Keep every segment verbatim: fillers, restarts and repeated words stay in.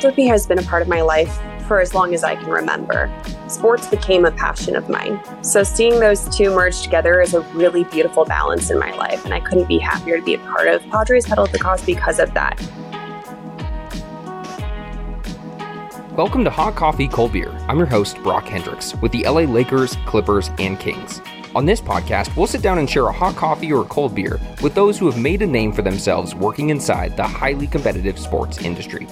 Philanthropy has been a part of my life for as long as I can remember. Sports became a passion of mine. So seeing those two merge together is a really beautiful balance in my life, and I couldn't be happier to be a part of Padres Pedal the Cause because of that. Welcome to Hot Coffee Cold Beer. I'm your host, Brock Hendricks, with the L A Lakers, Clippers, and Kings. On this podcast, we'll sit down and share a hot coffee or a cold beer with those who have made a name for themselves working inside the highly competitive sports industry.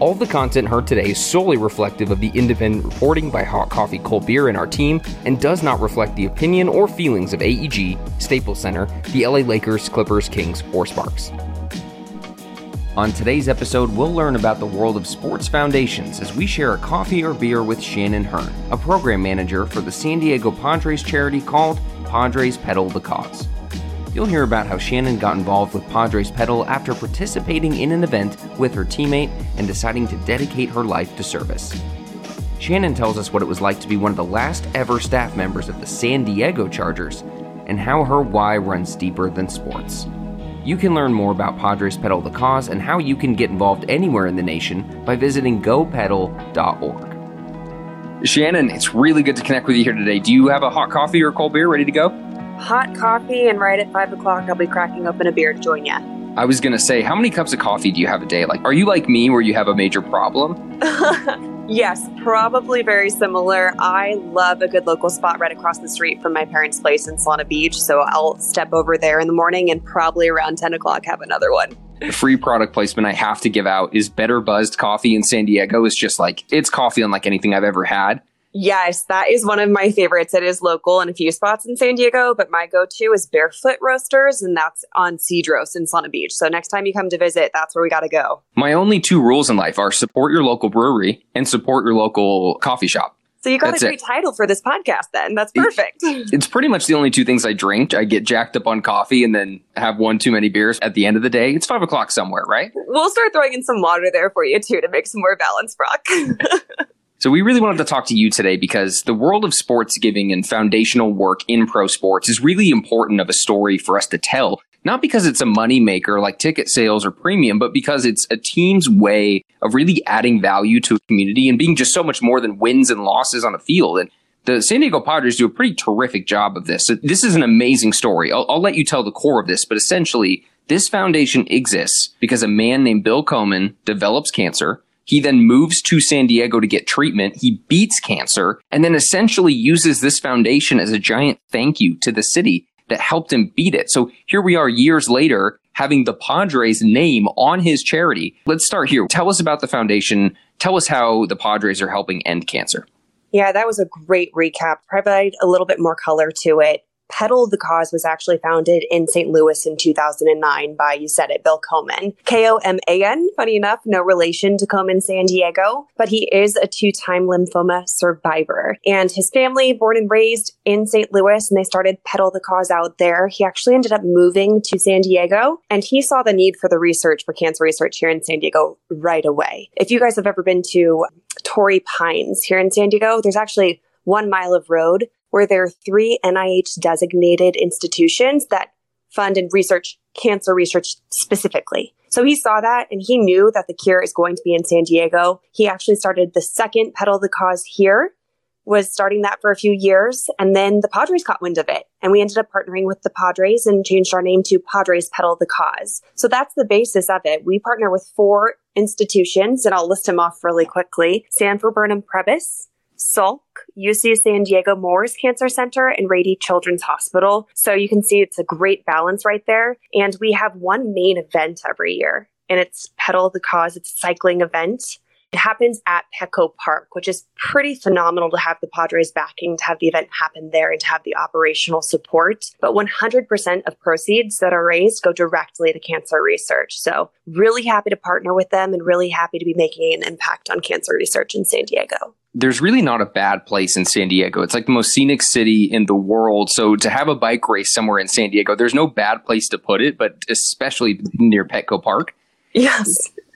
All the content heard today is solely reflective of the independent reporting by Hot Coffee Cold Beer and our team, and does not reflect the opinion or feelings of A E G, Staples Center, the L A Lakers, Clippers, Kings, or Sparks. On today's episode, we'll learn about the world of sports foundations as we share a coffee or beer with Shannon Hearn, a program manager for the San Diego Padres charity called Padres Pedal the Cause. You'll hear about how Shannon got involved with Padres Pedal after participating in an event with her teammate and deciding to dedicate her life to service. Shannon tells us what it was like to be one of the last ever staff members of the San Diego Chargers and how her why runs deeper than sports. You can learn more about Padres Pedal the Cause and how you can get involved anywhere in the nation by visiting go pedal dot org. Shannon, it's really good to connect with you here today. Do you have a hot coffee or cold beer ready to go? Hot coffee, and right at five o'clock, I'll be cracking open a beer to join you. I was going to say, how many cups of coffee do you have a day? Like, are you like me where you have a major problem? Yes, probably very similar. I love a good local spot right across the street from my parents' place in Solana Beach. So I'll step over there in the morning and probably around ten o'clock have another one. The free product placement I have to give out is Better Buzzed Coffee in San Diego. It's just like, it's coffee unlike anything I've ever had. Yes, that is one of my favorites. It is local in a few spots in San Diego, but my go-to is Barefoot Roasters, and that's on Cedros in Solana Beach. So next time you come to visit, that's where we got to go. My only two rules in life are support your local brewery and support your local coffee shop. So you got that's a great it. title for this podcast then. That's perfect. It's pretty much the only two things I drink. I get jacked up on coffee and then have one too many beers at the end of the day. It's five o'clock somewhere, right? We'll start throwing in some water there for you too to make some more balance, Brock. So we really wanted to talk to you today because the world of sports giving and foundational work in pro sports is really important of a story for us to tell, not because it's a moneymaker like ticket sales or premium, but because it's a team's way of really adding value to a community and being just so much more than wins and losses on a field. And the San Diego Padres do a pretty terrific job of this. So this is an amazing story. I'll, I'll let you tell the core of this, but essentially this foundation exists because a man named Bill Komen develops cancer. He then moves to San Diego to get treatment. He beats cancer and then essentially uses this foundation as a giant thank you to the city that helped him beat it. So here we are years later having the Padres name on his charity. Let's start here. Tell us about the foundation. Tell us how the Padres are helping end cancer. Yeah, that was a great recap. Provide a little bit more color to it. Pedal the Cause was actually founded in Saint Louis in two thousand nine by, you said it, Bill Komen. K O M A N, funny enough, no relation to Komen San Diego, but he is a two-time lymphoma survivor. And his family, born and raised in Saint Louis, and they started Pedal the Cause out there. He actually ended up moving to San Diego, and he saw the need for the research, for cancer research here in San Diego right away. If you guys have ever been to Torrey Pines here in San Diego, there's actually one mile of road where there are three N I H-designated institutions that fund and research cancer research specifically. So he saw that, and he knew that the cure is going to be in San Diego. He actually started the second Pedal the Cause here, was starting that for a few years, and then the Padres caught wind of it. And we ended up partnering with the Padres and changed our name to Padres Pedal the Cause. So that's the basis of it. We partner with four institutions, and I'll list them off really quickly. Sanford Burnham Prebys, Salk, U C San Diego Moores Cancer Center, and Rady Children's Hospital. So you can see it's a great balance right there. And we have one main event every year, and it's Pedal the Cause. It's a cycling event. It happens at Petco Park, which is pretty phenomenal to have the Padres backing, to have the event happen there, and to have the operational support. But one hundred percent of proceeds that are raised go directly to cancer research. So really happy to partner with them and really happy to be making an impact on cancer research in San Diego. There's really not a bad place in San Diego. It's like the most scenic city in the world. So to have a bike race somewhere in San Diego, there's no bad place to put it, but especially near Petco Park. Yes.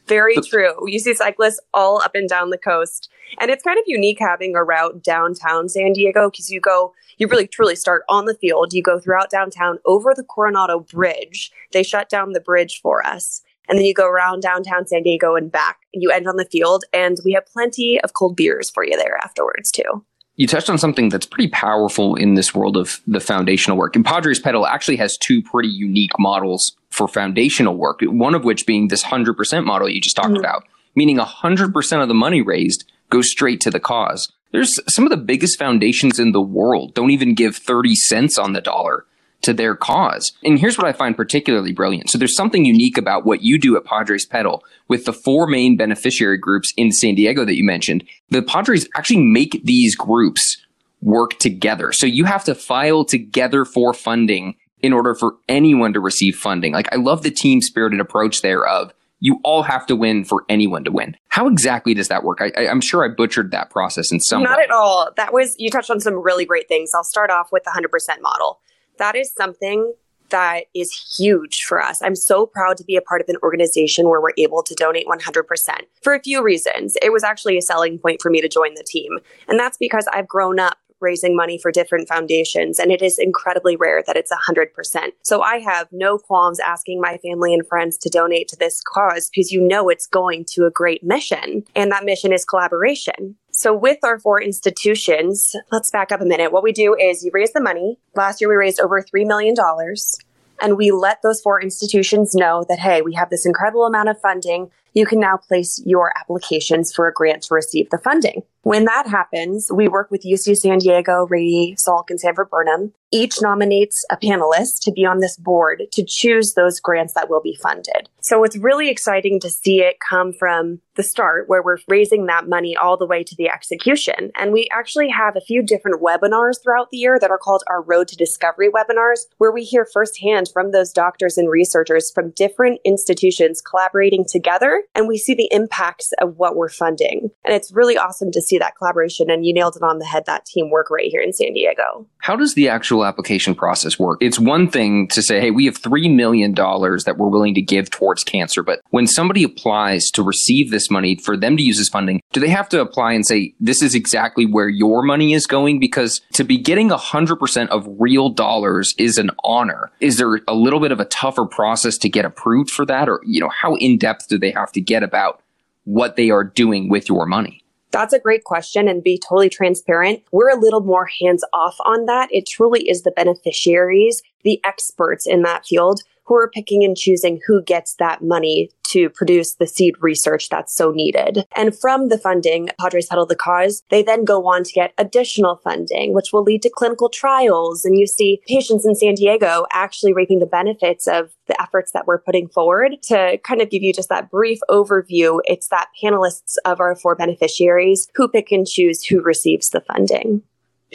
Very true. You see cyclists all up and down the coast. And it's kind of unique having a route downtown San Diego because you go, you really truly start on the field. You go throughout downtown over the Coronado Bridge. They shut down the bridge for us. And then you go around downtown San Diego and back. you end on the field, and we have plenty of cold beers for you there afterwards too. You touched on something that's pretty powerful in this world of the foundational work. And Padres Pedal actually has two pretty unique models for foundational work, one of which being this one hundred percent model you just talked mm-hmm. about, meaning one hundred percent of the money raised goes straight to the cause. There's some of the biggest foundations in the world don't even give thirty cents on the dollar to their cause. And here's what I find particularly brilliant. So there's something unique about what you do at Padres Pedal with the four main beneficiary groups in San Diego that you mentioned. The Padres actually make these groups work together. So you have to file together for funding in order for anyone to receive funding. Like, I love the team spirited approach there of you all have to win for anyone to win. How exactly does that work? I, I, I'm sure I butchered that process in some way. Not at all. That was, you touched on some really great things. I'll start off with the one hundred percent model. That is something that is huge for us. I'm so proud to be a part of an organization where we're able to donate one hundred percent for a few reasons. It was actually a selling point for me to join the team. And that's because I've grown up raising money for different foundations, and it is incredibly rare that it's one hundred percent. So I have no qualms asking my family and friends to donate to this cause because you know it's going to a great mission, and that mission is collaboration. So with our four institutions, let's back up a minute. What we do is you raise the money. Last year, we raised over three million dollars, and we let those four institutions know that, hey, we have this incredible amount of funding. You can now place your applications for a grant to receive the funding. When that happens, we work with U C San Diego, Rady, Salk, and Sanford Burnham. Each nominates a panelist to be on this board to choose those grants that will be funded. So it's really exciting to see it come from the start, where we're raising that money all the way to the execution. And we actually have a few different webinars throughout the year that are called our Road to Discovery webinars, where we hear firsthand from those doctors and researchers from different institutions collaborating together, and we see the impacts of what we're funding. And it's really awesome to see that collaboration, and you nailed it on the head, that teamwork right here in San Diego. How does the actual application process work? It's one thing to say, hey, we have three million dollars that we're willing to give towards cancer, but when somebody applies to receive this money for them to use this funding, do they have to apply and say, this is exactly where your money is going? Because to be getting one hundred percent of real dollars is an honor. Is there a little bit of a tougher process to get approved for that? Or, you know, how in-depth do they have to get about what they are doing with your money? That's a great question, and be totally transparent. We're a little more hands-off on that. It truly is the beneficiaries, the experts in that field, who are picking and choosing who gets that money to produce the seed research that's so needed. And from the funding, Padres Pedal the Cause, they then go on to get additional funding, which will lead to clinical trials. And you see patients in San Diego actually reaping the benefits of the efforts that we're putting forward. To kind of give you just that brief overview, it's that panelists of our four beneficiaries who pick and choose who receives the funding.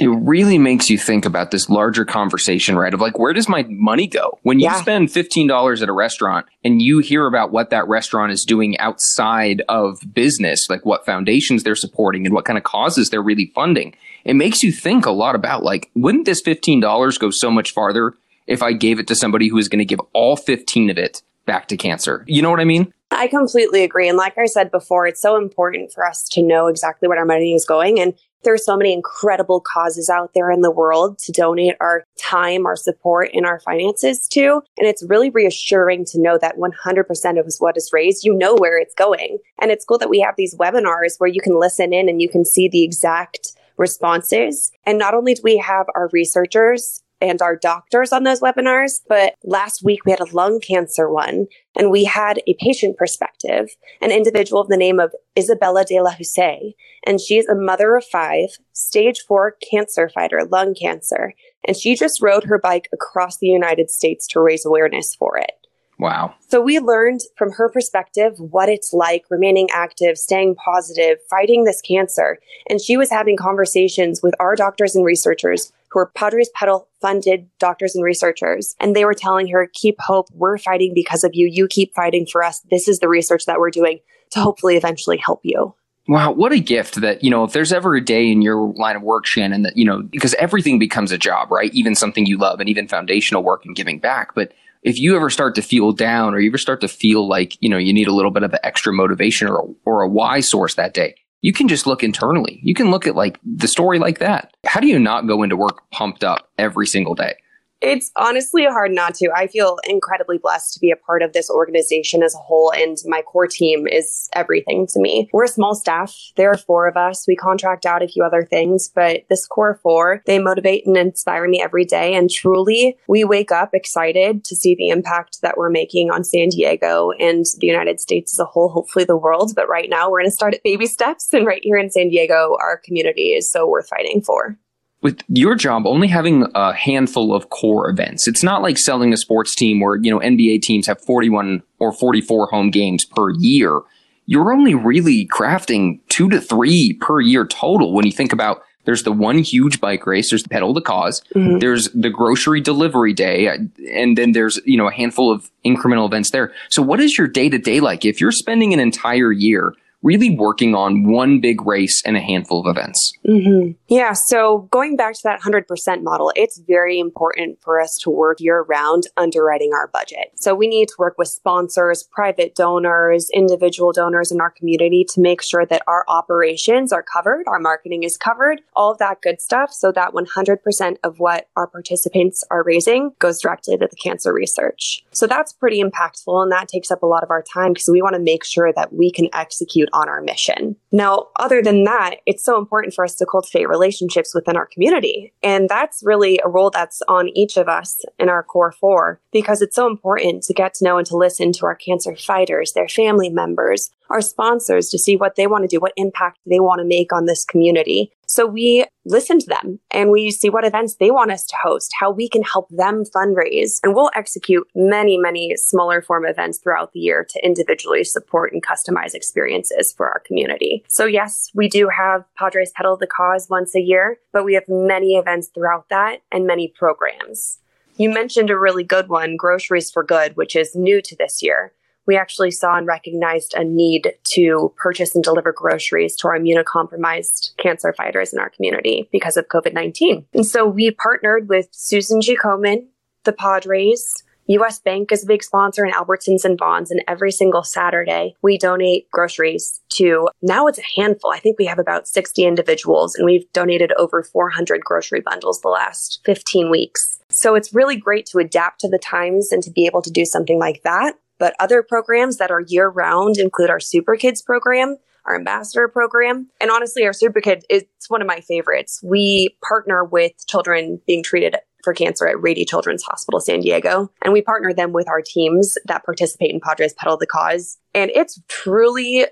It really makes you think about this larger conversation, right? Of like, where does my money go? When you yeah. spend fifteen dollars at a restaurant and you hear about what that restaurant is doing outside of business, like what foundations they're supporting and what kind of causes they're really funding, it makes you think a lot about, like, wouldn't this fifteen dollars go so much farther if I gave it to somebody who is going to give all fifteen of it back to cancer? You know what I mean? I completely agree. And like I said before, it's so important for us to know exactly what our money is going. And there are so many incredible causes out there in the world to donate our time, our support, and our finances to. And it's really reassuring to know that one hundred percent of what is raised, you know where it's going. And it's cool that we have these webinars where you can listen in and you can see the exact responses. And not only do we have our researchers and our doctors on those webinars, but last week we had a lung cancer one, and we had a patient perspective, an individual of the name of Isabella De La Houssey, and she is a mother of five, stage four cancer fighter, lung cancer, and she just rode her bike across the United States to raise awareness for it. Wow. So we learned from her perspective what it's like remaining active, staying positive, fighting this cancer, and she was having conversations with our doctors and researchers who are Padres Pedal funded doctors and researchers. And they were telling her, keep hope. We're fighting because of you. You keep fighting for us. This is the research that we're doing to hopefully eventually help you. Wow. What a gift that, you know, if there's ever a day in your line of work, Shannon, that, you know, because everything becomes a job, right? Even something you love, and even foundational work and giving back. But if you ever start to feel down, or you ever start to feel like, you know, you need a little bit of an extra motivation or a, or a why source that day, you can just look internally. You can look at, like, the story like that. How do you not go into work pumped up every single day? It's honestly hard not to. I feel incredibly blessed to be a part of this organization as a whole, and my core team is everything to me. We're a small staff. There are four of us. We contract out a few other things, but this core four, they motivate and inspire me every day. And truly, we wake up excited to see the impact that we're making on San Diego and the United States as a whole, hopefully the world. But right now, we're going to start at baby steps. And right here in San Diego, our community is so worth fighting for. With your job only having a handful of core events, it's not like selling a sports team where, you know, N B A teams have forty-one or forty-four home games per year. You're only really crafting two to three per year total when you think about there's the one huge bike race, there's the Pedal the Cause, mm-hmm. there's the grocery delivery day, and then there's, you know, a handful of incremental events there. So what is your day-to-day like if you're spending an entire year really working on one big race and a handful of events? Mm-hmm. Yeah. So going back to that one hundred percent model, it's very important for us to work year-round underwriting our budget. So we need to work with sponsors, private donors, individual donors in our community to make sure that our operations are covered, our marketing is covered, all of that good stuff, so that one hundred percent of what our participants are raising goes directly to the cancer research. So that's pretty impactful, and that takes up a lot of our time because we want to make sure that we can execute on our mission. Now, other than that, it's so important for us to cultivate relationships within our community. And that's really a role that's on each of us in our core four, because it's so important to get to know and to listen to our cancer fighters, their family members, our sponsors, to see what they want to do, what impact they want to make on this community. So we listen to them and we see what events they want us to host, how we can help them fundraise. And we'll execute many, many smaller form events throughout the year to individually support and customize experiences for our community. So yes, we do have Padres Pedal the Cause once a year, but we have many events throughout that and many programs. You mentioned a really good one, Groceries for Good, which is new to this year. We actually saw and recognized a need to purchase and deliver groceries to our immunocompromised cancer fighters in our community because of COVID nineteen. And so we partnered with Susan G. Komen, the Padres, U S Bank is a big sponsor, in Albertsons and Vons, and every single Saturday we donate groceries to, now it's a handful. I think we have about sixty individuals, and we've donated over four hundred grocery bundles the last fifteen weeks. So it's really great to adapt to the times and to be able to do something like that. But other programs that are year-round include our Super Kids program, our Ambassador program, and honestly, our Super Kids is one of my favorites. We partner with children being treated for cancer at Rady Children's Hospital, San Diego, and we partner them with our teams that participate in Padres Pedal the Cause. And it's truly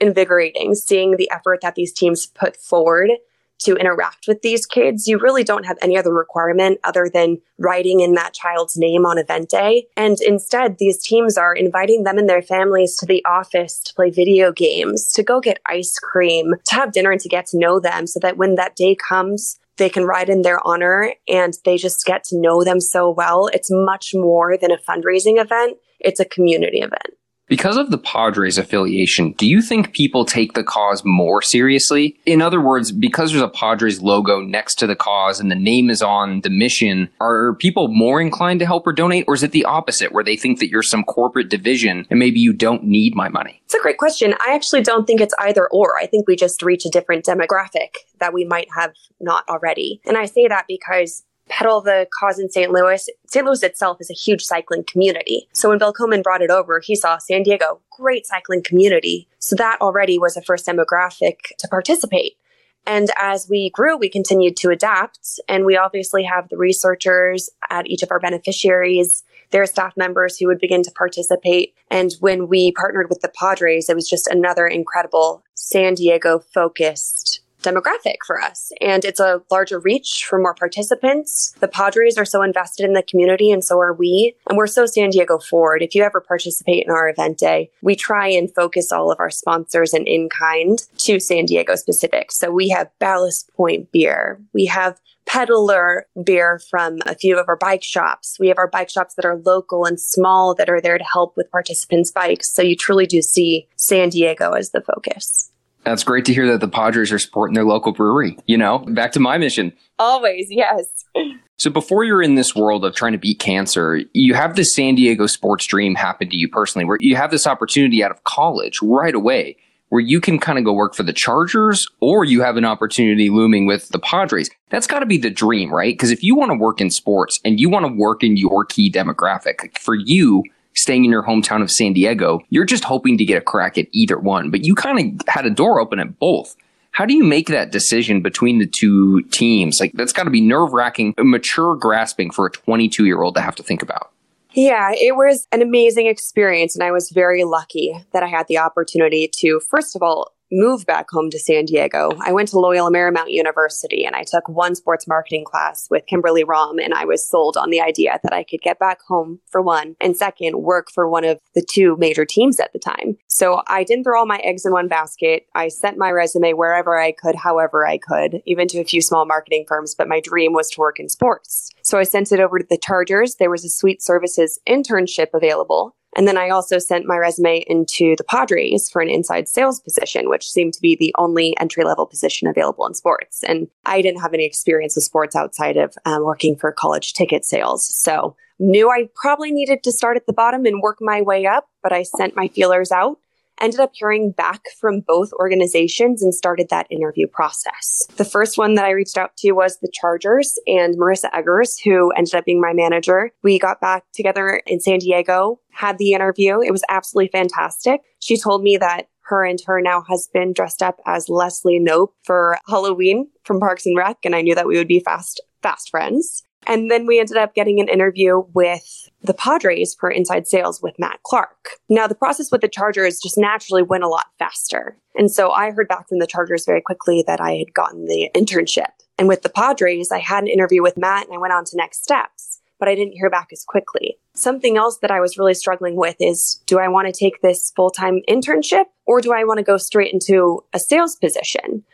invigorating seeing the effort that these teams put forward to interact with these kids. You really don't have any other requirement other than writing in that child's name on event day. And instead, these teams are inviting them and their families to the office to play video games, to go get ice cream, to have dinner, and to get to know them so that when that day comes, they can ride in their honor and they just get to know them so well. It's much more than a fundraising event. It's a community event. Because of the Padres affiliation, do you think people take the cause more seriously? In other words, because there's a Padres logo next to the cause and the name is on the mission, are people more inclined to help or donate? Or is it the opposite, where they think that you're some corporate division and maybe you don't need my money? It's a great question. I actually don't think it's either or. I think we just reach a different demographic that we might have not already. And I say that because Pedal the Cause in Saint Louis. Saint Louis itself is a huge cycling community. So when Bill Komen brought it over, he saw San Diego, great cycling community. So that already was a first demographic to participate. And as we grew, we continued to adapt. And we obviously have the researchers at each of our beneficiaries, their staff members who would begin to participate. And when we partnered with the Padres, it was just another incredible San Diego-focused demographic for us. And it's a larger reach for more participants. The Padres are so invested in the community, and so are we. And we're so San Diego forward. If you ever participate in our event day, we try and focus all of our sponsors and in-kind to San Diego specific. So we have Ballast Point beer. We have peddler beer from a few of our bike shops. We have our bike shops that are local and small that are there to help with participants' bikes. So you truly do see San Diego as the focus. That's great to hear that the Padres are supporting their local brewery. You know, back to my mission. Always, yes. So before you're in this world of trying to beat cancer, you have this San Diego sports dream happen to you personally, where you have this opportunity out of college right away where you can kind of go work for the Chargers, or you have an opportunity looming with the Padres. That's got to be the dream, right? Because if you want to work in sports and you want to work in your key demographic, like for you, staying in your hometown of San Diego, you're just hoping to get a crack at either one. But you kind of had a door open at both. How do you make that decision between the two teams? Like, that's got to be nerve-wracking, mature grasping for a twenty-two-year-old to have to think about. Yeah, it was an amazing experience. And I was very lucky that I had the opportunity to, first of all, move back home to San Diego. I went to Loyola Marymount University and I took one sports marketing class with Kimberly Rom, and I was sold on the idea that I could get back home for one, and second, work for one of the two major teams at the time. So I didn't throw all my eggs in one basket. I sent my resume wherever I could, however I could, even to a few small marketing firms, but my dream was to work in sports. So I sent it over to the Chargers. There was a sweet services internship available. And then I also sent my resume into the Padres for an inside sales position, which seemed to be the only entry-level position available in sports. And I didn't have any experience with sports outside of um, working for college ticket sales. So knew I probably needed to start at the bottom and work my way up, but I sent my feelers out, ended up hearing back from both organizations, and started that interview process. The first one that I reached out to was the Chargers and Marissa Eggers, who ended up being my manager. We got back together in San Diego, had the interview. It was absolutely fantastic. She told me that her and her now husband dressed up as Leslie Knope for Halloween from Parks and Rec, and I knew that we would be fast, fast friends. And then we ended up getting an interview with the Padres for inside sales with Matt Clark. Now, the process with the Chargers just naturally went a lot faster. And so I heard back from the Chargers very quickly that I had gotten the internship. And with the Padres, I had an interview with Matt and I went on to next steps, but I didn't hear back as quickly. Something else that I was really struggling with is, do I want to take this full-time internship or do I want to go straight into a sales position?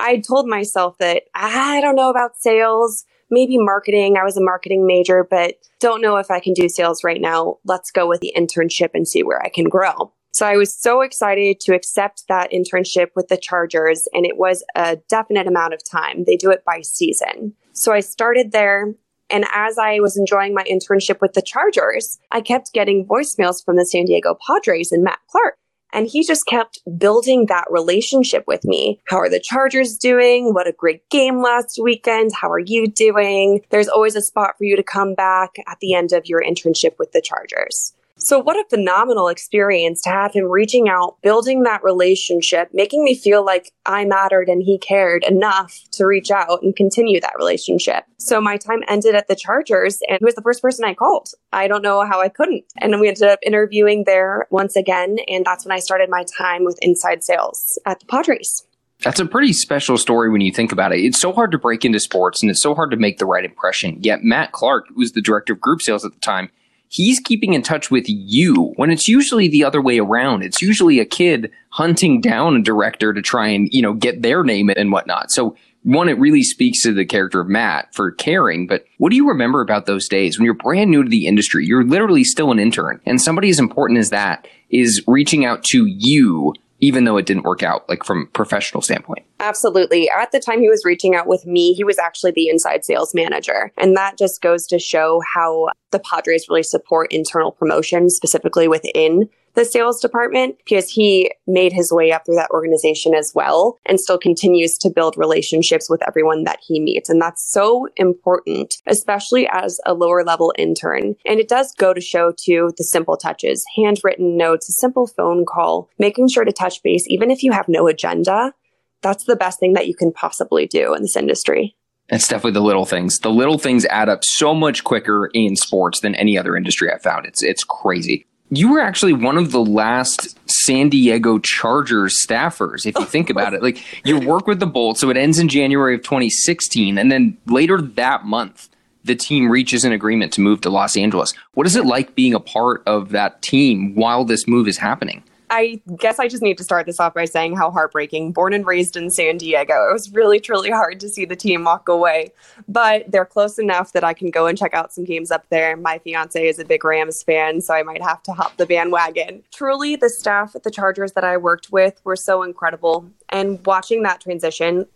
I told myself that I don't know about sales. Maybe marketing. I was a marketing major, but don't know if I can do sales right now. Let's go with the internship and see where I can grow. So I was so excited to accept that internship with the Chargers, and it was a definite amount of time. They do it by season. So I started there, and as I was enjoying my internship with the Chargers, I kept getting voicemails from the San Diego Padres and Matt Clark. And he just kept building that relationship with me. How are the Chargers doing? What a great game last weekend. How are you doing? There's always a spot for you to come back at the end of your internship with the Chargers. So what a phenomenal experience to have him reaching out, building that relationship, making me feel like I mattered and he cared enough to reach out and continue that relationship. So my time ended at the Chargers, and he was the first person I called. I don't know how I couldn't. And then we ended up interviewing there once again, and that's when I started my time with inside sales at the Padres. That's a pretty special story when you think about it. It's so hard to break into sports, and it's so hard to make the right impression. Yet Matt Clark, who was the director of group sales at the time, he's keeping in touch with you when it's usually the other way around. It's usually a kid hunting down a director to try and, you know, get their name and whatnot. So one, it really speaks to the character of Matt for caring. But what do you remember about those days when you're brand new to the industry? You're literally still an intern, and somebody as important as that is reaching out to you, even though it didn't work out, like from a professional standpoint. Absolutely. At the time he was reaching out with me, he was actually the inside sales manager. And that just goes to show how the Padres really support internal promotion, specifically within the sales department, because he made his way up through that organization as well and still continues to build relationships with everyone that he meets. And that's so important, especially as a lower level intern. And it does go to show too, the simple touches, handwritten notes, a simple phone call, making sure to touch base, even if you have no agenda. That's the best thing that you can possibly do in this industry. It's definitely the little things. The little things add up so much quicker in sports than any other industry I've found. It's, it's crazy. You were actually one of the last San Diego Chargers staffers, if you think about it. Like, you work with the Bolts, so it ends in January of twenty sixteen. And then later that month, the team reaches an agreement to move to Los Angeles. What is it like being a part of that team while this move is happening? I guess I just need to start this off by saying how heartbreaking. Born and raised in San Diego, it was really, truly hard to see the team walk away. But they're close enough that I can go and check out some games up there. My fiance is a big Rams fan, so I might have to hop the bandwagon. Truly, the staff at the Chargers that I worked with were so incredible. And watching that transition,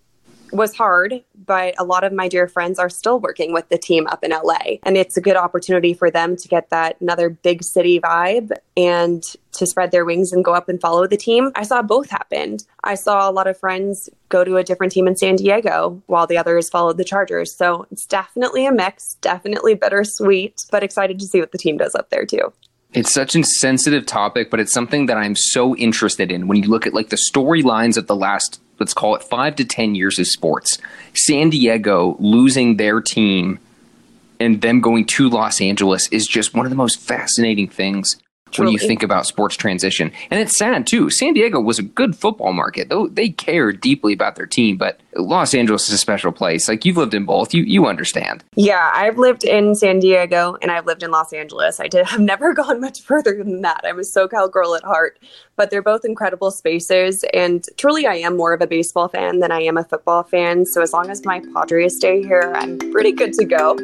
was hard, but a lot of my dear friends are still working with the team up in L A, and it's a good opportunity for them to get that another big city vibe and to spread their wings and go up and follow the team. I saw both happen. I saw a lot of friends go to a different team in San Diego while the others followed the Chargers. So it's definitely a mix, definitely bittersweet, but excited to see what the team does up there too. It's such a sensitive topic, but it's something that I'm so interested in. When you look at like the storylines of the last, let's call it five to ten years of sports, San Diego losing their team and them going to Los Angeles is just one of the most fascinating things Truly. When you think about sports transition. And it's sad too. San Diego was a good football market, though they cared deeply about their team, but Los Angeles is a special place. Like, you've lived in both. You you understand. Yeah, I've lived in San Diego and I've lived in Los Angeles. I did, I've never gone much further than that. I'm a SoCal girl at heart, but they're both incredible spaces. And truly, I am more of a baseball fan than I am a football fan. So as long as my Padres stay here, I'm pretty good to go.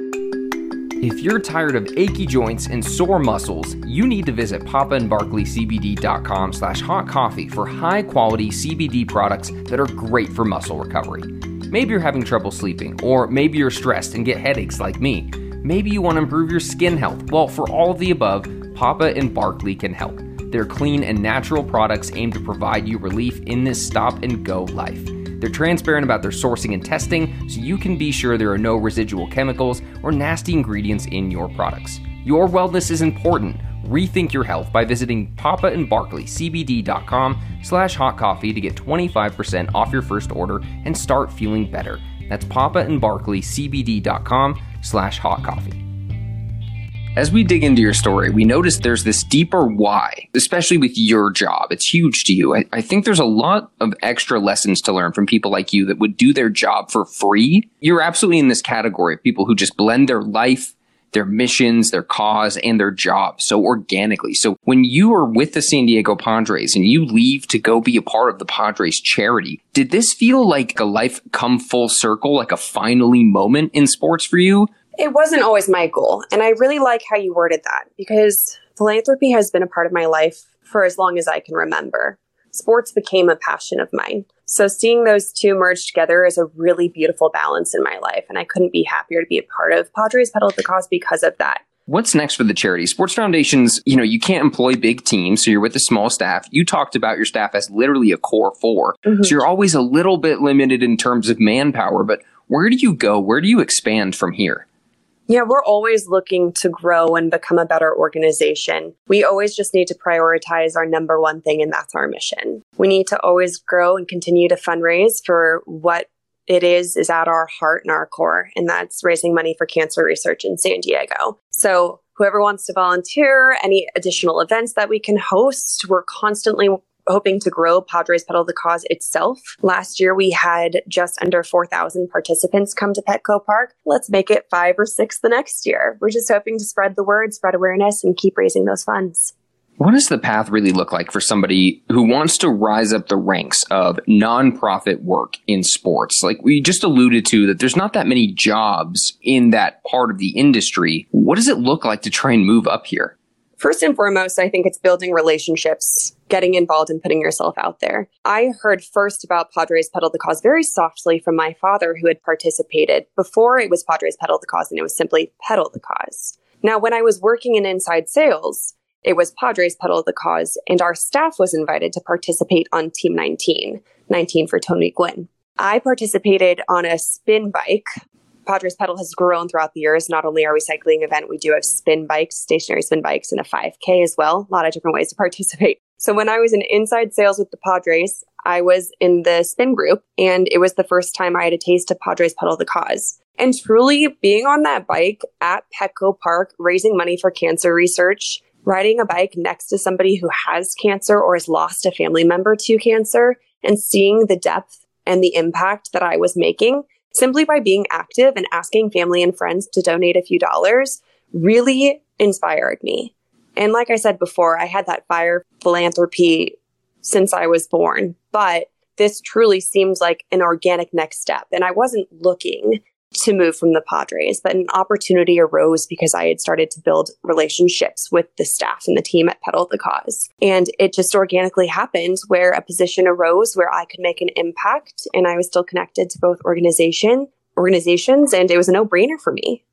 If you're tired of achy joints and sore muscles, you need to visit papa and barkley c b d dot com slash hot coffee for high-quality C B D products that are great for muscle recovery. Maybe you're having trouble sleeping, or maybe you're stressed and get headaches like me. Maybe you want to improve your skin health. Well, for all of the above, Papa and Barkley can help. Their clean and natural products aim to provide you relief in this stop-and-go life. They're transparent about their sourcing and testing, so you can be sure there are no residual chemicals or nasty ingredients in your products. Your wellness is important. Rethink your health by visiting papa and barkley c b d dot com slash hot coffee to get twenty-five percent off your first order and start feeling better. That's papa and barkley c b d dot com slash hot coffee. As we dig into your story, we notice there's this deeper why, especially with your job. It's huge to you. I, I think there's a lot of extra lessons to learn from people like you that would do their job for free. You're absolutely in this category of people who just blend their life, their missions, their cause, and their job so organically. So when you are with the San Diego Padres and you leave to go be a part of the Padres charity, did this feel like a life come full circle, like a finally moment in sports for you? It wasn't always my goal. And I really like how you worded that, because philanthropy has been a part of my life for as long as I can remember. Sports became a passion of mine. So seeing those two merge together is a really beautiful balance in my life. And I couldn't be happier to be a part of Padres Pedal the Cause because of that. What's next for the charity? Sports foundations, you know, you can't employ big teams, so you're with a small staff. You talked about your staff as literally a core four. Mm-hmm. So you're always a little bit limited in terms of manpower. But where do you go? Where do you expand from here? Yeah, we're always looking to grow and become a better organization. We always just need to prioritize our number one thing, and that's our mission. We need to always grow and continue to fundraise for what it is is at our heart and our core, and that's raising money for cancer research in San Diego. So whoever wants to volunteer, any additional events that we can host, we're constantly hoping to grow Padres Pedal the Cause itself. Last year, we had just under four thousand participants come to Petco Park. Let's make it five or six the next year. We're just hoping to spread the word, spread awareness, and keep raising those funds. What does the path really look like for somebody who wants to rise up the ranks of nonprofit work in sports? Like we just alluded to, that there's not that many jobs in that part of the industry. What does it look like to try and move up here? First and foremost, I think it's building relationships, getting involved and putting yourself out there. I heard first about Padres Pedal the Cause very softly from my father, who had participated before it was Padres Pedal the Cause, and it was simply Pedal the Cause. Now, when I was working in inside sales, it was Padres Pedal the Cause, and our staff was invited to participate on Team nineteen, nineteen for Tony Gwynn. I participated on a spin bike. Padres Pedal has grown throughout the years. Not only our recycling event, we do have spin bikes, stationary spin bikes, and a five K as well. A lot of different ways to participate. So when I was in inside sales with the Padres, I was in the spin group, and it was the first time I had a taste of Padres Pedal the Cause. And truly being on that bike at Petco Park, raising money for cancer research, riding a bike next to somebody who has cancer or has lost a family member to cancer, and seeing the depth and the impact that I was making simply by being active and asking family and friends to donate a few dollars really inspired me. And like I said before, I had that fire philanthropy since I was born, but this truly seemed like an organic next step. And I wasn't looking to move from the Padres, but an opportunity arose because I had started to build relationships with the staff and the team at Pedal the Cause. And it just organically happened where a position arose where I could make an impact, and I was still connected to both organization organizations, and it was a no-brainer for me.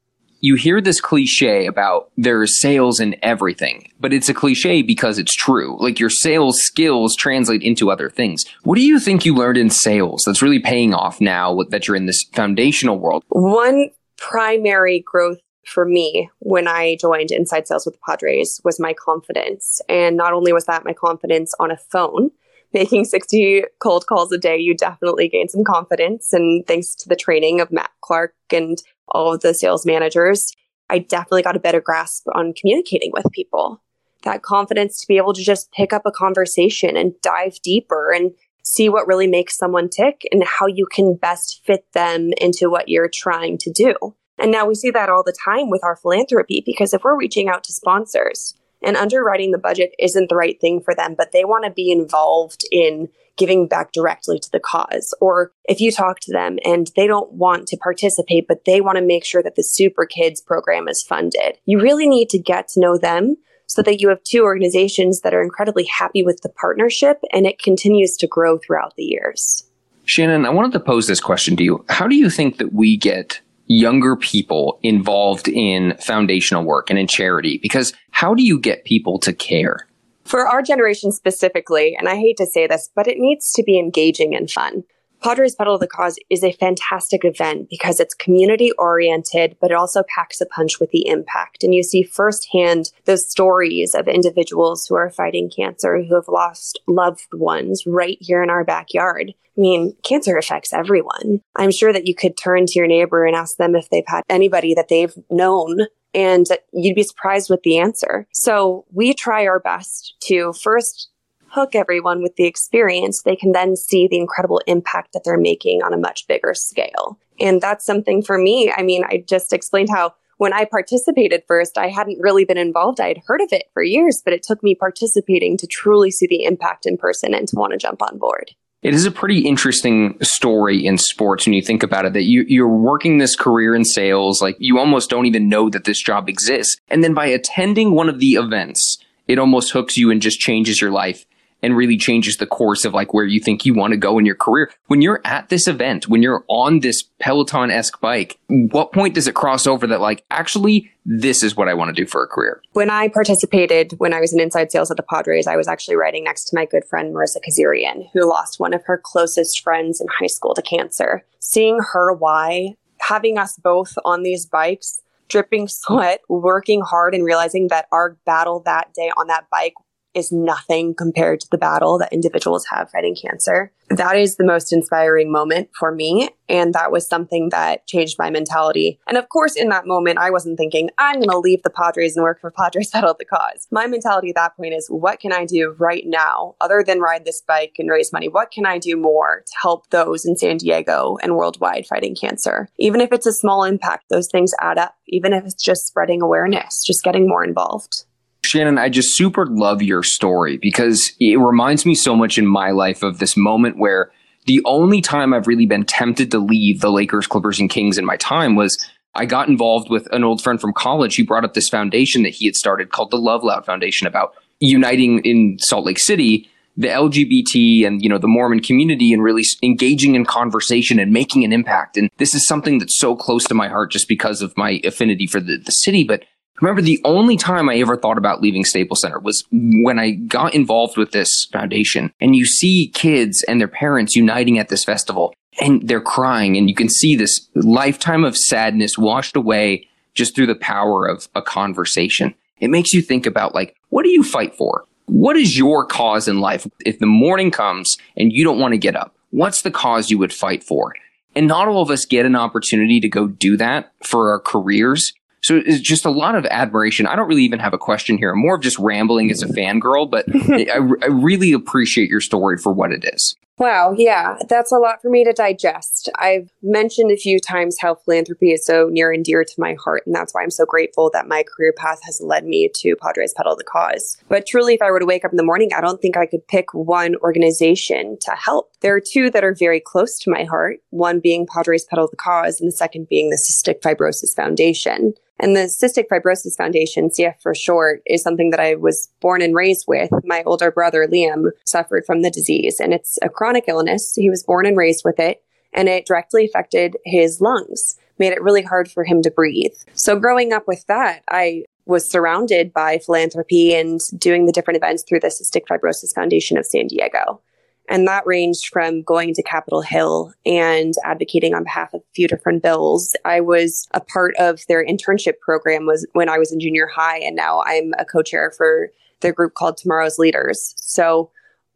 You hear this cliche about there's sales in everything, but it's a cliche because it's true. Like, your sales skills translate into other things. What do you think you learned in sales that's really paying off now that you're in this foundational world? One primary growth for me when I joined Inside Sales with the Padres was my confidence. And not only was that my confidence on a phone, making sixty cold calls a day, you definitely gain some confidence. And thanks to the training of Matt Clark and all of the sales managers, I definitely got a better grasp on communicating with people. That confidence to be able to just pick up a conversation and dive deeper and see what really makes someone tick and how you can best fit them into what you're trying to do. And now we see that all the time with our philanthropy, because if we're reaching out to sponsors and underwriting the budget isn't the right thing for them, but they want to be involved in giving back directly to the cause. Or if you talk to them and they don't want to participate, but they want to make sure that the Super Kids program is funded, you really need to get to know them so that you have two organizations that are incredibly happy with the partnership and it continues to grow throughout the years. Shannon, I wanted to pose this question to you. How do you think that we get younger people involved in foundational work and in charity? Because how do you get people to care? For our generation specifically, and I hate to say this, but it needs to be engaging and fun. Padres Pedal the Cause is a fantastic event because it's community-oriented, but it also packs a punch with the impact. And you see firsthand those stories of individuals who are fighting cancer, who have lost loved ones right here in our backyard. I mean, cancer affects everyone. I'm sure that you could turn to your neighbor and ask them if they've had anybody that they've known, and you'd be surprised with the answer. So we try our best to first hook everyone with the experience. They can then see the incredible impact that they're making on a much bigger scale. And that's something for me. I mean, I just explained how when I participated first, I hadn't really been involved. I had heard of it for years, but it took me participating to truly see the impact in person and to want to jump on board. It is a pretty interesting story in sports when you think about it, that you, you're working this career in sales, like you almost don't even know that this job exists. And then by attending one of the events, it almost hooks you and just changes your life and really changes the course of like where you think you want to go in your career. When you're at this event, when you're on this Peloton-esque bike, what point does it cross over that like, actually, this is what I want to do for a career? When I participated, when I was in Inside Sales at the Padres, I was actually riding next to my good friend, Marissa Kazarian, who lost one of her closest friends in high school to cancer. Seeing her why, having us both on these bikes, dripping sweat, working hard, and realizing that our battle that day on that bike is nothing compared to the battle that individuals have fighting cancer. That is the most inspiring moment for me. And that was something that changed my mentality. And of course, in that moment, I wasn't thinking, I'm going to leave the Padres and work for Padres Pedal the Cause. My mentality at that point is, what can I do right now other than ride this bike and raise money? What can I do more to help those in San Diego and worldwide fighting cancer? Even if it's a small impact, those things add up. Even if it's just spreading awareness, just getting more involved. Shannon, I just super love your story because it reminds me so much in my life of this moment where the only time I've really been tempted to leave the Lakers, Clippers, and Kings in my time was I got involved with an old friend from college who brought up this foundation that he had started called the Love Loud Foundation about uniting in Salt Lake City the L G B T and, you know, the Mormon community and really engaging in conversation and making an impact. And this is something that's so close to my heart just because of my affinity for the, the city. But remember, the only time I ever thought about leaving Staples Center was when I got involved with this foundation. And you see kids and their parents uniting at this festival, and they're crying, and you can see this lifetime of sadness washed away just through the power of a conversation. It makes you think about, like, what do you fight for? What is your cause in life? If the morning comes and you don't want to get up, what's the cause you would fight for? And not all of us get an opportunity to go do that for our careers. So it's just a lot of admiration. I don't really even have a question here. I'm more of just rambling as a fangirl, but I, I really appreciate your story for what it is. Wow. Yeah. That's a lot for me to digest. I've mentioned a few times how philanthropy is so near and dear to my heart. And that's why I'm so grateful that my career path has led me to Padres Pedal the Cause. But truly, if I were to wake up in the morning, I don't think I could pick one organization to help. There are two that are very close to my heart, one being Padres Pedal the Cause and the second being the Cystic Fibrosis Foundation. And the Cystic Fibrosis Foundation, C F for short, is something that I was born and raised with. My older brother, Liam, suffered from the disease, and it's a chronic illness. He was born and raised with it, and it directly affected his lungs, made it really hard for him to breathe. So growing up with that, I was surrounded by philanthropy and doing the different events through the Cystic Fibrosis Foundation of San Diego. And that ranged from going to Capitol Hill and advocating on behalf of a few different bills. I was a part of their internship program was when I was in junior high, and now I'm a co-chair for their group called Tomorrow's Leaders. So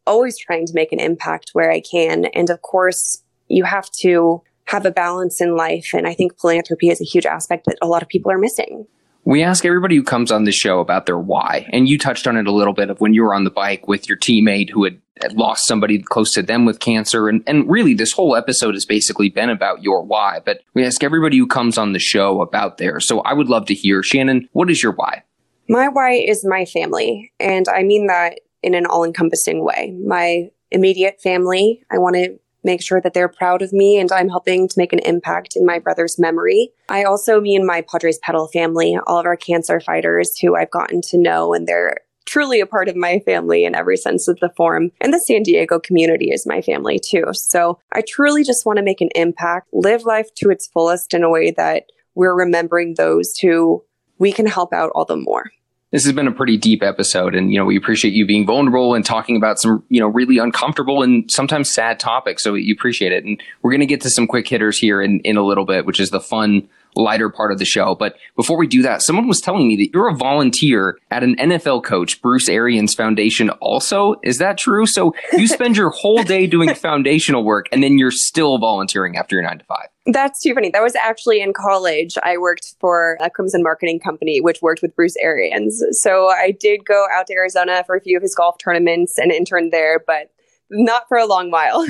always trying to make an impact where I can. And of course, you have to have a balance in life. And I think philanthropy is a huge aspect that a lot of people are missing. We ask everybody who comes on the show about their why. And you touched on it a little bit of when you were on the bike with your teammate who had lost somebody close to them with cancer. And, and really, this whole episode has basically been about your why. But we ask everybody who comes on the show about theirs. So I would love to hear, Shannon, what is your why? My why is my family. And I mean that in an all-encompassing way. My immediate family, I want to make sure that they're proud of me and I'm helping to make an impact in my brother's memory. I also, me and my Padres Pedal family, all of our cancer fighters who I've gotten to know, and they're truly a part of my family in every sense of the form. And the San Diego community is my family too. So I truly just want to make an impact, live life to its fullest in a way that we're remembering those who we can help out all the more. This has been a pretty deep episode, and, you know, we appreciate you being vulnerable and talking about some, you know, really uncomfortable and sometimes sad topics. So we appreciate it. And we're going to get to some quick hitters here in, in a little bit, which is the fun, lighter part of the show. But before we do that, someone was telling me that you're a volunteer at an N F L coach, Bruce Arians Foundation also. Is that true? So you spend your whole day doing foundational work, and then you're still volunteering after your nine to five. That's too funny. That was actually in college. I worked for a Crimson Marketing Company, which worked with Bruce Arians. So I did go out to Arizona for a few of his golf tournaments and interned there, but not for a long while.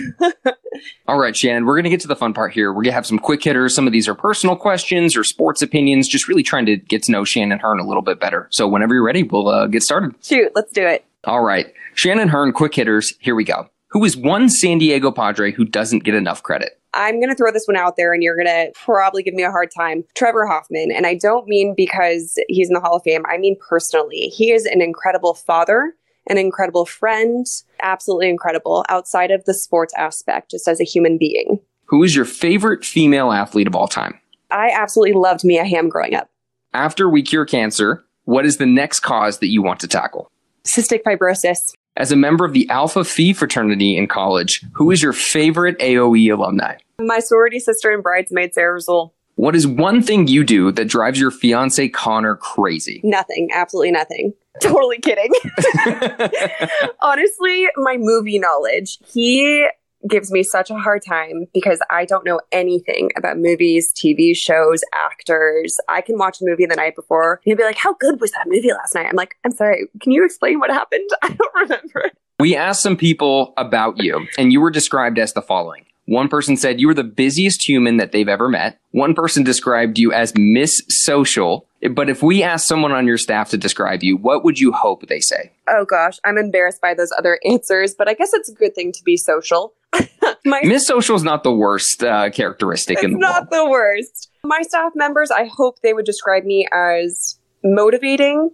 All right, Shannon, we're going to get to the fun part here. We're going to have some quick hitters. Some of these are personal questions or sports opinions, just really trying to get to know Shannon Hearn a little bit better. So whenever you're ready, we'll uh, get started. Shoot, let's do it. All right. Shannon Hearn, quick hitters. Here we go. Who is one San Diego Padre who doesn't get enough credit? I'm going to throw this one out there and you're going to probably give me a hard time. Trevor Hoffman. And I don't mean because he's in the Hall of Fame. I mean, personally, he is an incredible father, an incredible friend, absolutely incredible outside of the sports aspect, just as a human being. Who is your favorite female athlete of all time? I absolutely loved Mia Hamm growing up. After we cure cancer, what is the next cause that you want to tackle? Cystic fibrosis. As a member of the Alpha Phi fraternity in college, who is your favorite A O E alumni? My sorority sister and bridesmaid, Sarah Rizul. What is one thing you do that drives your fiance, Connor, crazy? Nothing. Absolutely nothing. Totally kidding. Honestly, my movie knowledge. He gives me such a hard time because I don't know anything about movies, T V shows, actors. I can watch a movie the night before. He'll be like, how good was that movie last night? I'm like, I'm sorry, can you explain what happened? I don't remember. We asked some people about you, and you were described as the following. One person said you were the busiest human that they've ever met. One person described you as Miss Social. But if we asked someone on your staff to describe you, what would you hope they say? Oh, gosh, I'm embarrassed by those other answers, but I guess it's a good thing to be social. My- Miss Social is not the worst uh, characteristic in the world. It's not the worst. My staff members, I hope they would describe me as motivating,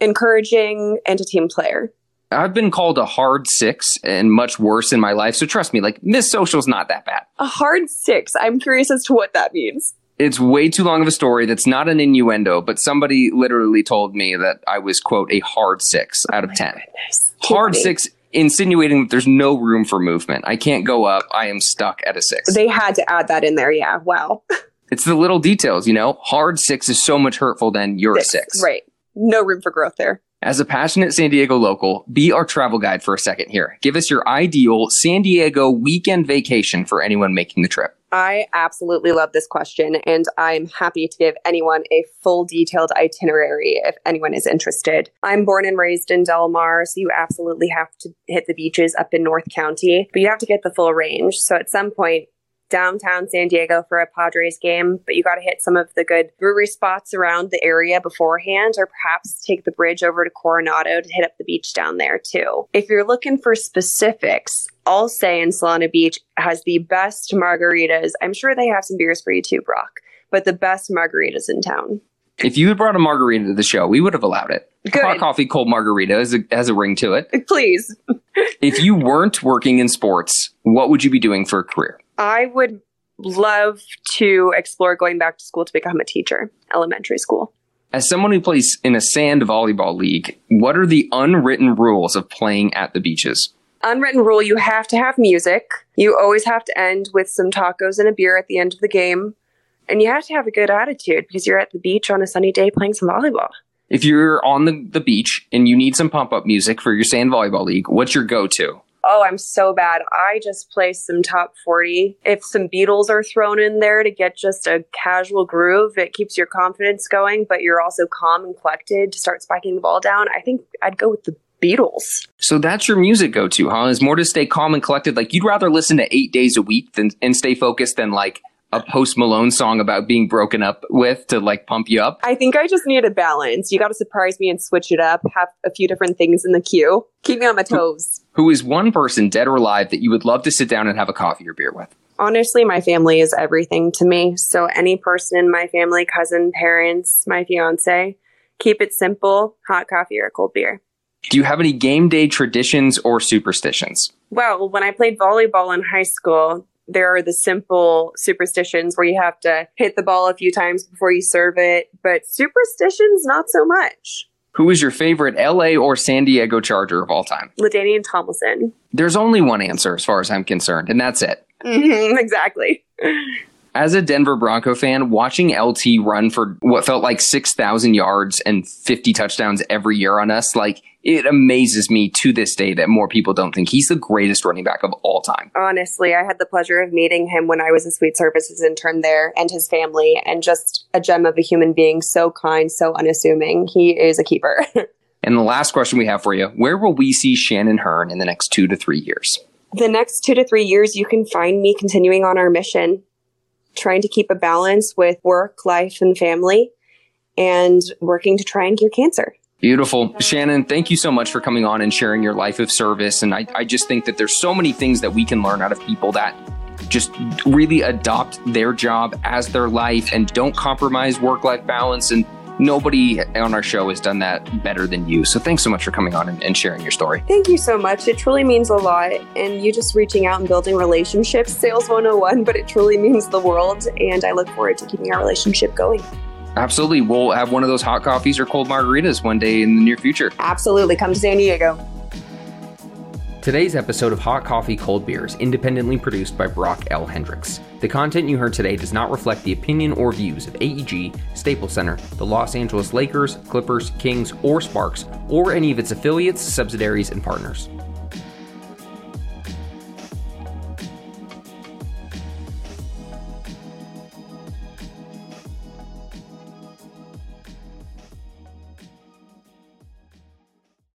encouraging, and a team player. I've been called a hard six and much worse in my life. So trust me, like Miss Social's not that bad. A hard six. I'm curious as to what that means. It's way too long of a story. That's not an innuendo, but somebody literally told me that I was, quote, a hard six out of ten. Hard six, insinuating that there's no room for movement. I can't go up. I am stuck at a six. They had to add that in there. Yeah. Wow. It's the little details, you know, hard six is so much hurtful than you're a six. Right. No room for growth there. As a passionate San Diego local, be our travel guide for a second here. Give us your ideal San Diego weekend vacation for anyone making the trip. I absolutely love this question, and I'm happy to give anyone a full detailed itinerary if anyone is interested. I'm born and raised in Del Mar, so you absolutely have to hit the beaches up in North County, but you have to get the full range. So at some point, downtown San Diego for a Padres game, but you got to hit some of the good brewery spots around the area beforehand, or perhaps take the bridge over to Coronado to hit up the beach down there too. If you're looking for specifics, I'll say in Solana Beach has the best margaritas. I'm sure they have some beers for you too, Brock, but the best margaritas in town. If you had brought a margarita to the show, we would have allowed it. Good. Hot coffee, cold margarita has a, has a ring to it. Please. If you weren't working in sports, what would you be doing for a career? I would love to explore going back to school to become a teacher, elementary school. As someone who plays in a sand volleyball league, what are the unwritten rules of playing at the beaches? Unwritten rule, you have to have music. You always have to end with some tacos and a beer at the end of the game. And you have to have a good attitude because you're at the beach on a sunny day playing some volleyball. If you're on the, the beach and you need some pump-up music for your sand volleyball league, what's your go-to? Oh, I'm so bad. I just play some top forty. If some Beatles are thrown in there to get just a casual groove, it keeps your confidence going, but you're also calm and collected to start spiking the ball down. I think I'd go with the Beatles. So that's your music go-to, huh? Is more to stay calm and collected. Like, you'd rather listen to eight days a week than and stay focused than, like, a Post Malone song about being broken up with to like pump you up? I think I just need a balance. You got to surprise me and switch it up. Have a few different things in the queue. Keep me on my toes. Who, who is one person, dead or alive, that you would love to sit down and have a coffee or beer with? Honestly, my family is everything to me. So any person in my family, cousin, parents, my fiance, keep it simple, hot coffee or cold beer. Do you have any game day traditions or superstitions? Well, when I played volleyball in high school, there are the simple superstitions where you have to hit the ball a few times before you serve it, but superstitions, not so much. Who is your favorite L A or San Diego Charger of all time? LaDainian Tomlinson. There's only one answer as far as I'm concerned, and that's it. Mm-hmm, exactly. As a Denver Bronco fan, watching L T run for what felt like six thousand yards and fifty touchdowns every year on us, like, it amazes me to this day that more people don't think he's the greatest running back of all time. Honestly, I had the pleasure of meeting him when I was a sweet services intern there, and his family, and just a gem of a human being, so kind, so unassuming. He is a keeper. And the last question we have for you, where will we see Shannon Hearn in the next two to three years? The next two to three years, you can find me continuing on our mission, trying to keep a balance with work, life, and family, and working to try and cure cancer. Beautiful. Shannon, thank you so much for coming on and sharing your life of service. And I, I just think that there's so many things that we can learn out of people that just really adopt their job as their life and don't compromise work-life balance. And nobody on our show has done that better than you. So thanks so much for coming on and, and sharing your story. Thank you so much. It truly means a lot. And you just reaching out and building relationships, sales one oh one, but it truly means the world. And I look forward to keeping our relationship going. Absolutely. We'll have one of those hot coffees or cold margaritas one day in the near future. Absolutely. Come to San Diego. Today's episode of Hot Coffee, Cold Beer is independently produced by Brock L. Hendricks. The content you heard today does not reflect the opinion or views of A E G, Staples Center, the Los Angeles Lakers, Clippers, Kings, or Sparks, or any of its affiliates, subsidiaries, and partners.